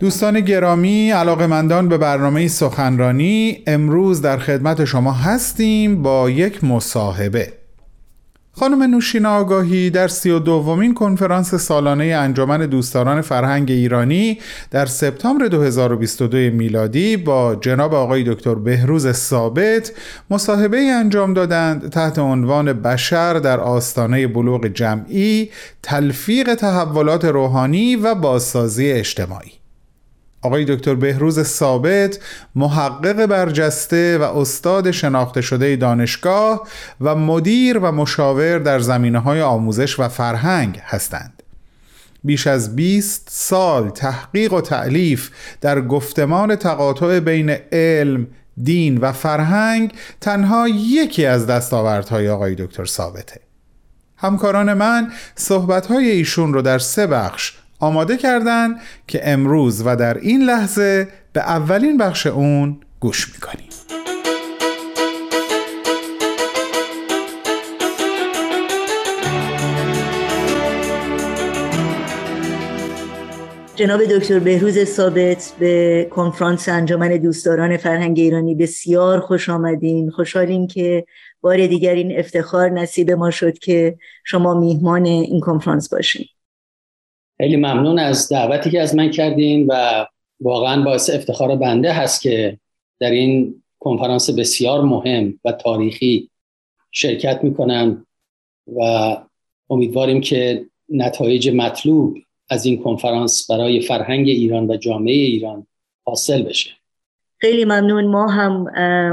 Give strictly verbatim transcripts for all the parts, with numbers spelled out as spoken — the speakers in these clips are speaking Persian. دوستان گرامی، علاقه‌مندان به برنامه سخنرانی، امروز در خدمت شما هستیم با یک مصاحبه. خانم نوشین آگاهی در سی و دومین کنفرانس سالانه انجمن دوستان فرهنگ ایرانی در سپتامبر دو هزار و بیست و دو میلادی با جناب آقای دکتر بهروز ثابت مصاحبه انجام دادند تحت عنوان بشر در آستانه بلوغ جمعی، تلفیق تحولات روحانی و بازسازی اجتماعی. آقای دکتر بهروز ثابت، محقق برجسته و استاد شناخته شده دانشگاه و مدیر و مشاور در زمینه‌های آموزش و فرهنگ هستند. بیش از بیست سال تحقیق و تألیف در گفتمان تقاطع بین علم، دین و فرهنگ تنها یکی از دستاوردهای آقای دکتر ثابته. همکاران من صحبت‌های ایشون رو در سه بخش آماده کردن که امروز و در این لحظه به اولین بخش اون گوش میکنیم. جناب دکتر بهروز ثابت، به کنفرانس انجمن دوستداران فرهنگ ایرانی بسیار خوش آمدین. خوشحالیم که بار دیگر این افتخار نصیب ما شد که شما میهمان این کنفرانس باشین. خیلی ممنون از دعوتی که از من کردین و واقعا باعث افتخار بنده هست که در این کنفرانس بسیار مهم و تاریخی شرکت میکنم و امیدواریم که نتایج مطلوب از این کنفرانس برای فرهنگ ایران و جامعه ایران حاصل بشه. خیلی ممنون، ما هم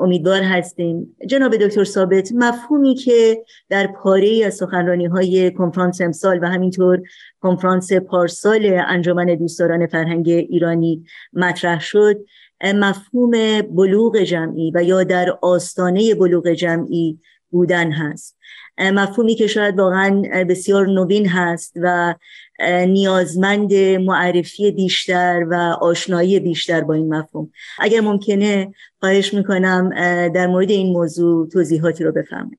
امیدوار هستیم. جناب دکتر ثابت، مفهومی که در پاره‌ای از سخنرانی‌های کنفرانس امسال و همینطور کنفرانس پارسال انجمن دوستداران فرهنگ ایرانی مطرح شد، مفهوم بلوغ جمعی و یا در آستانه بلوغ جمعی بودن هست. مفهومی که شاید واقعا بسیار نوین هست و نیازمند معرفی بیشتر و آشنایی بیشتر با این مفهوم. اگر ممکنه خواهش میکنم در مورد این موضوع توضیحاتی رو بفرمایید.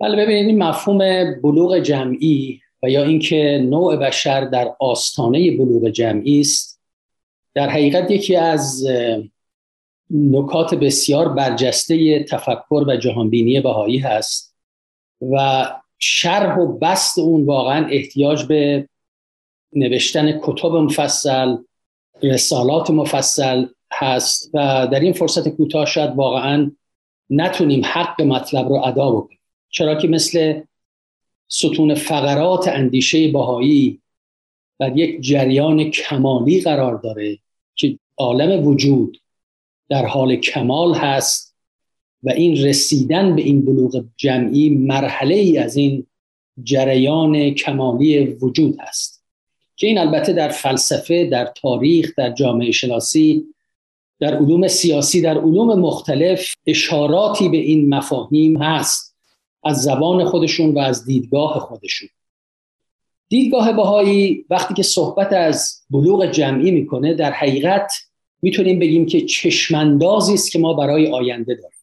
بله، ببینید، این مفهوم بلوغ جمعی و یا اینکه نوع بشر در آستانه بلوغ جمعی است، در حقیقت یکی از نکات بسیار برجسته تفکر و جهانبینی بهائی هست و شرح و بسط اون واقعا احتیاج به نوشتن کتب مفصل، رسالات مفصل هست و در این فرصت کوتاه شاید واقعا نتونیم حق مطلب رو ادا بکنیم، چرا که مثل ستون فقرات اندیشه بهائی در یک جریان کمالی قرار داره که عالم وجود در حال کمال هست و این رسیدن به این بلوغ جمعی مرحله ای از این جریان کمالی وجود هست که این البته در فلسفه، در تاریخ، در جامعه شناسی، در علوم سیاسی، در علوم مختلف اشاراتی به این مفاهیم هست از زبان خودشون و از دیدگاه خودشون. دیدگاه بهائی وقتی که صحبت از بلوغ جمعی میکنه، در حقیقت میتونیم بگیم که چشمندازی است که ما برای آینده داریم.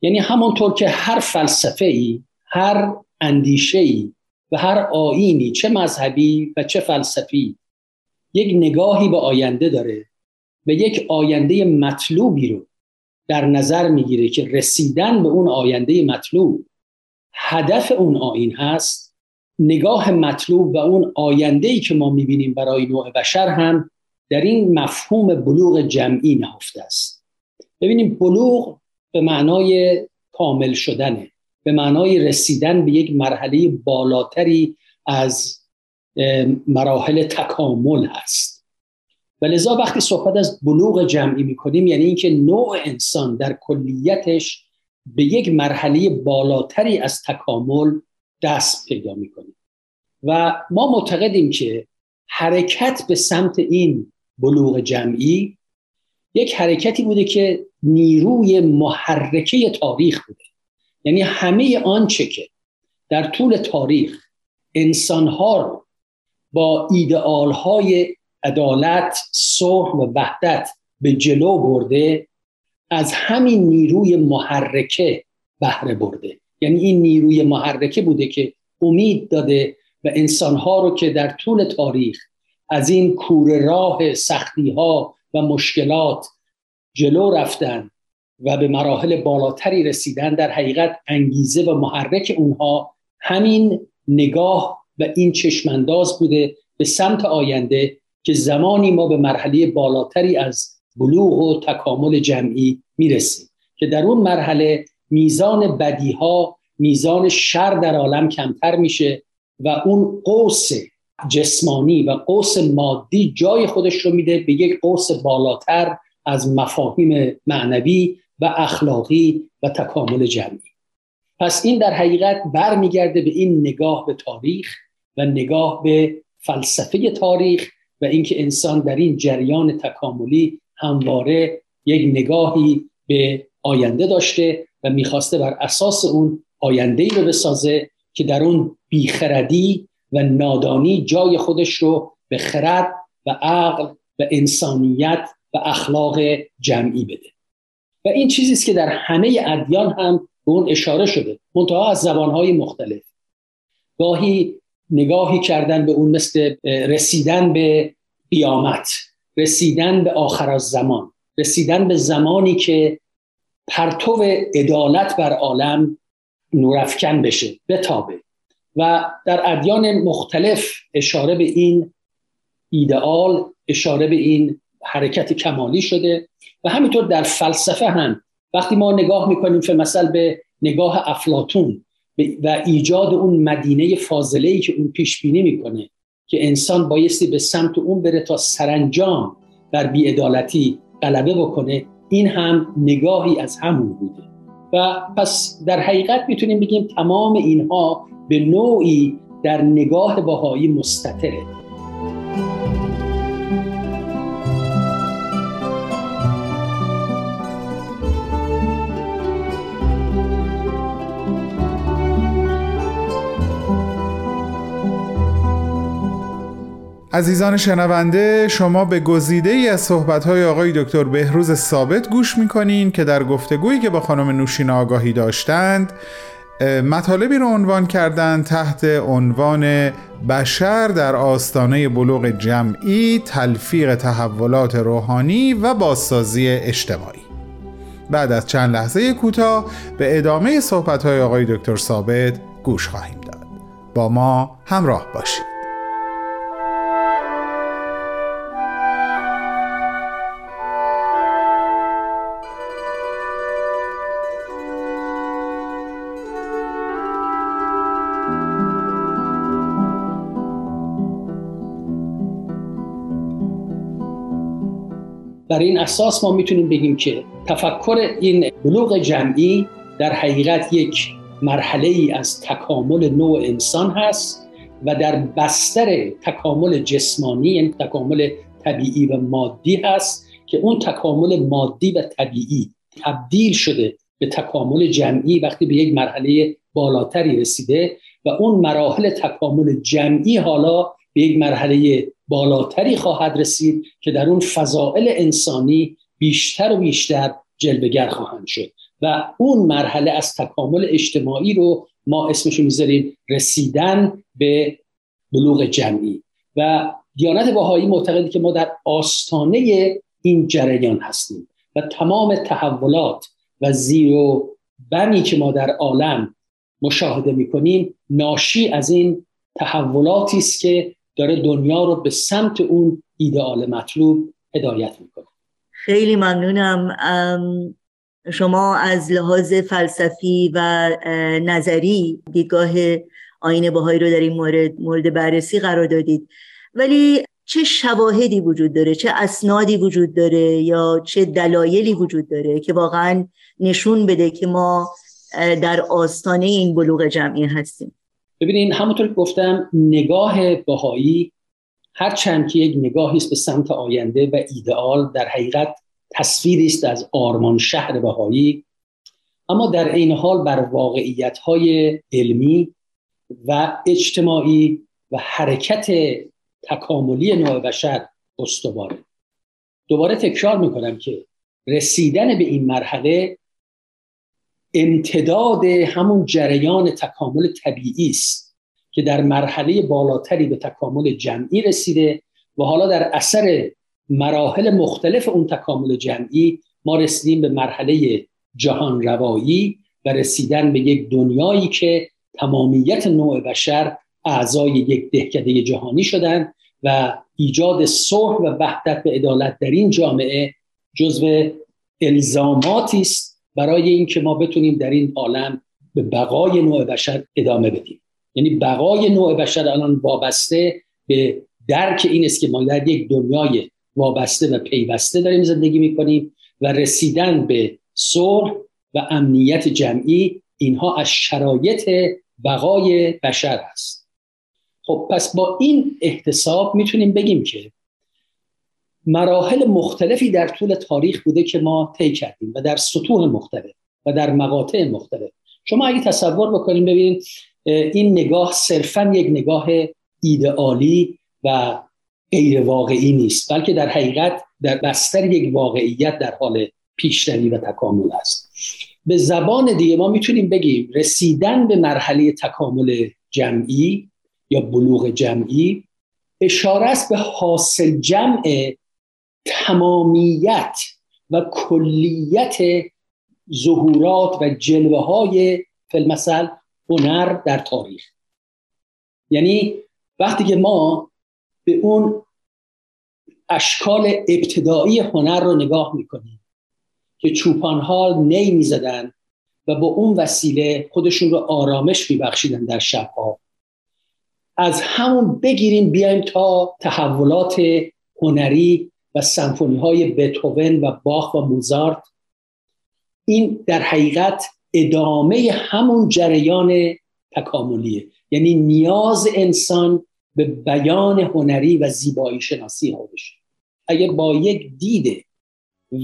یعنی همونطور که هر فلسفه‌ای، هر اندیشه‌ای و هر آیینی، چه مذهبی و چه فلسفی، یک نگاهی به آینده داره و یک آینده مطلوبی رو در نظر میگیره که رسیدن به اون آینده مطلوب هدف اون آیین هست، نگاه مطلوب و اون آینده‌ای که ما میبینیم برای نوع بشر هم در این مفهوم بلوغ جمعی نهفته است. ببینیم، بلوغ به معنای کامل شدنه، به معنای رسیدن به یک مرحله بالاتری از مراحل تکامل هست و لذا وقتی صحبت از بلوغ جمعی میکنیم، یعنی اینکه نوع انسان در کلیتش به یک مرحله بالاتری از تکامل دست پیدا میکنه و ما معتقدیم که حرکت به سمت این بلوغ جمعی یک حرکتی بوده که نیروی محرکه تاریخ بوده. یعنی همه آنچه که در طول تاریخ انسانها رو با ایدئالهای عدالت، صلح و وحدت به جلو برده، از همین نیروی محرکه بهره برده. یعنی این نیروی محرکه بوده که امید داده و انسانها رو که در طول تاریخ از این کوره راه سختی‌ها و مشکلات جلو رفتن و به مراحل بالاتری رسیدن، در حقیقت انگیزه و محرک اونها همین نگاه و این چشمانداز بوده به سمت آینده که زمانی ما به مرحله بالاتری از بلوغ و تکامل جمعی میرسیم که در اون مرحله میزان بدیها، میزان شر در عالم کمتر میشه و اون قوس جسمانی و قوس مادی جای خودش رو میده به یک قوس بالاتر از مفاهیم معنوی و اخلاقی و تکامل جمعی. پس این در حقیقت برمیگرده به این نگاه به تاریخ و نگاه به فلسفه تاریخ و اینکه انسان در این جریان تکاملی همواره یک نگاهی به آینده داشته و میخواسته بر اساس اون آینده‌ای رو بسازه که در اون بیخردی و نادانی جای خودش رو به خرد و عقل و انسانیت و اخلاق جمعی بده. و این چیزی است که در همه ادیان هم به اون اشاره شده، منتها از زبانهای مختلف. گاهی نگاهی کردن به اون مثل رسیدن به قیامت، رسیدن به آخرالزمان، رسیدن به زمانی که پرتو عدالت بر عالم نورافکن بشه، بتابه. و در ادیان مختلف اشاره به این ایدئال، اشاره به این حرکت کمالی شده. و همینطور در فلسفه هم وقتی ما نگاه میکنیم مثلا به نگاه افلاطون و ایجاد اون مدینه فاضله‌ای که اون پیش بینی میکنه که انسان بایستی به سمت اون بره تا سرانجام بر بی‌عدالتی غلبه بکنه، این هم نگاهی از همون بوده. و پس در حقیقت میتونیم بگیم تمام اینها به نوعی در نگاه بهائی مستتره. عزیزان شنونده، شما به گزیده‌ای از صحبت‌های آقای دکتر بهروز ثابت گوش می‌کنین که در گفتگویی که با خانم نوشین آگاهی داشتند مطالبی رو عنوان کردند تحت عنوان بشر در آستانه بلوغ جمعی، تلفیق تحولات روحانی و بازسازی اجتماعی. بعد از چند لحظه کوتاه به ادامه صحبت‌های آقای دکتر ثابت گوش خواهیم داد. با ما همراه باشید. بر این اساس ما میتونیم بگیم که تفکر این بلوغ جمعی در حقیقت یک مرحله‌ای از تکامل نوع انسان هست و در بستر تکامل جسمانی، یعنی تکامل طبیعی و مادی هست که اون تکامل مادی و طبیعی تبدیل شده به تکامل جمعی وقتی به یک مرحله بالاتری رسیده و اون مراحل تکامل جمعی حالا به یک مرحله بالاتری خواهد رسید که در اون فضائل انسانی بیشتر و بیشتر جلوه‌گر خواهند شد و اون مرحله از تکامل اجتماعی رو ما اسمشو میذاریم رسیدن به بلوغ جمعی. و دیانت بهائی معتقده که ما در آستانه این جریان هستیم و تمام تحولات و زیر و بمی که ما در عالم مشاهده میکنیم ناشی از این تحولاتی است که داره دنیا رو به سمت اون ایدئال مطلوب هدایت میکنه. خیلی ممنونم. شما از لحاظ فلسفی و نظری دیدگاه آیین بهائی رو در این مورد مورد بررسی قرار دادید، ولی چه شواهدی وجود داره، چه اسنادی وجود داره یا چه دلایلی وجود داره که واقعا نشون بده که ما در آستانه این بلوغ جمعی هستیم؟ ببینین، همونطور که گفتم نگاه بهائی هرچند که یک نگاهی است به سمت آینده و ایدئال، در حقیقت تصویری است از آرمان شهر بهائی، اما در عین حال بر واقعیت‌های علمی و اجتماعی و حرکت تکاملی نوع بشر استواره. دوباره تکرار می‌کنم که رسیدن به این مرحله امتداد همون جریان تکامل طبیعی است که در مرحله بالاتری به تکامل جمعی رسیده و حالا در اثر مراحل مختلف اون تکامل جمعی ما رسیدیم به مرحله جهان روایی و رسیدن به یک دنیایی که تمامیت نوع بشر اعضای یک دهکده جهانی شدند و ایجاد صلح و وحدت و عدالت در این جامعه جزو الزاماتی است برای اینکه ما بتونیم در این عالم به بقای نوع بشر ادامه بدیم. یعنی بقای نوع بشر الان وابسته به درک این است که ما در یک دنیای وابسته و پیوسته داریم زندگی می‌کنیم و رسیدن به صلح و امنیت جمعی اینها از شرایط بقای بشر است. خب پس با این احتساب میتونیم بگیم که مراحل مختلفی در طول تاریخ بوده که ما طی کردیم و در سطوح مختلف و در مقاطع مختلف. شما اگه تصور بکنیم ببینید این نگاه صرفاً یک نگاه ایدئالی و غیر واقعی نیست، بلکه در حقیقت در بستر یک واقعیت در حال پیشروی و تکامل است. به زبان دیگه ما میتونیم بگیم رسیدن به مرحله تکامل جمعی یا بلوغ جمعی اشاره است به حاصل جمع تمامیت و کلیت ظهورات و جلوه های فی‌المثل هنر در تاریخ. یعنی وقتی که ما به اون اشکال ابتدایی هنر رو نگاه میکنیم که چوپان‌ها نی می‌زدن و با اون وسیله خودشون رو آرامش می‌بخشیدن در شب‌ها، از همون بگیریم بیایم تا تحولات هنری و سمفونی‌های بیتوون و باخ و موزارت، این در حقیقت ادامه همون جریان تکاملیه. یعنی نیاز انسان به بیان هنری و زیبایی شناسی خودشه. اگه با یک دید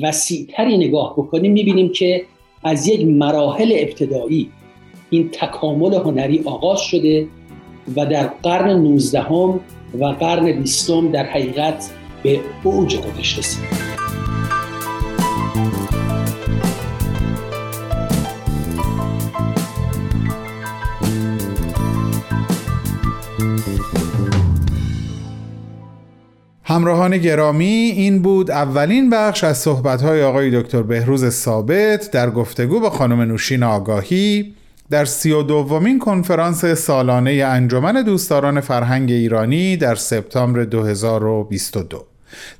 وسیع‌تری نگاه بکنیم می‌بینیم که از یک مراحل ابتدایی این تکامل هنری آغاز شده و در قرن نوزدهم و قرن بیستم در حقیقت به اوج خودش رسید. همراهان گرامی، این بود اولین بخش از صحبت‌های آقای دکتر بهروز ثابت در گفتگو با خانم نوشین آگاهی در سی و دومین کنفرانس سالانه انجمن دوستان فرهنگ ایرانی در سپتامبر دو هزار و بیست و دو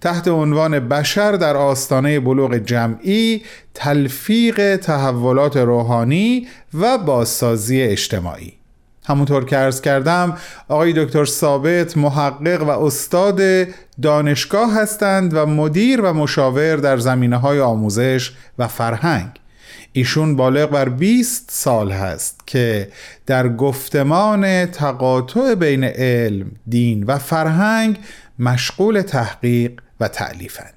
تحت عنوان بشر در آستانه بلوغ جمعی، تلفیق تحولات روحانی و بازسازی اجتماعی. همونطور که عرض کردم، آقای دکتر ثابت محقق و استاد دانشگاه هستند و مدیر و مشاور در زمینه‌های آموزش و فرهنگ. ایشون بالغ بر بیست سال هست که در گفتمان تقاطع بین علم، دین و فرهنگ مشغول تحقیق و تألیفند.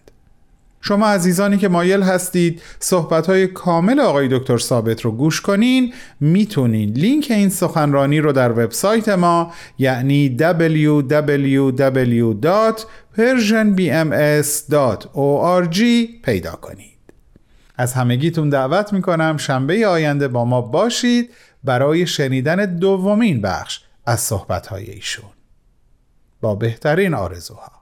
شما عزیزانی که مایل هستید صحبت‌های کامل آقای دکتر ثابت رو گوش کنین، میتونین لینک این سخنرانی رو در وبسایت ما، یعنی دبلیو دبلیو دبلیو دات پرشین بی ام اس دات او آر جی پیدا کنید. از همگیتون دعوت میکنم شنبه آینده با ما باشید برای شنیدن دومین بخش از صحبت‌های ایشون. با بهترین آرزوها.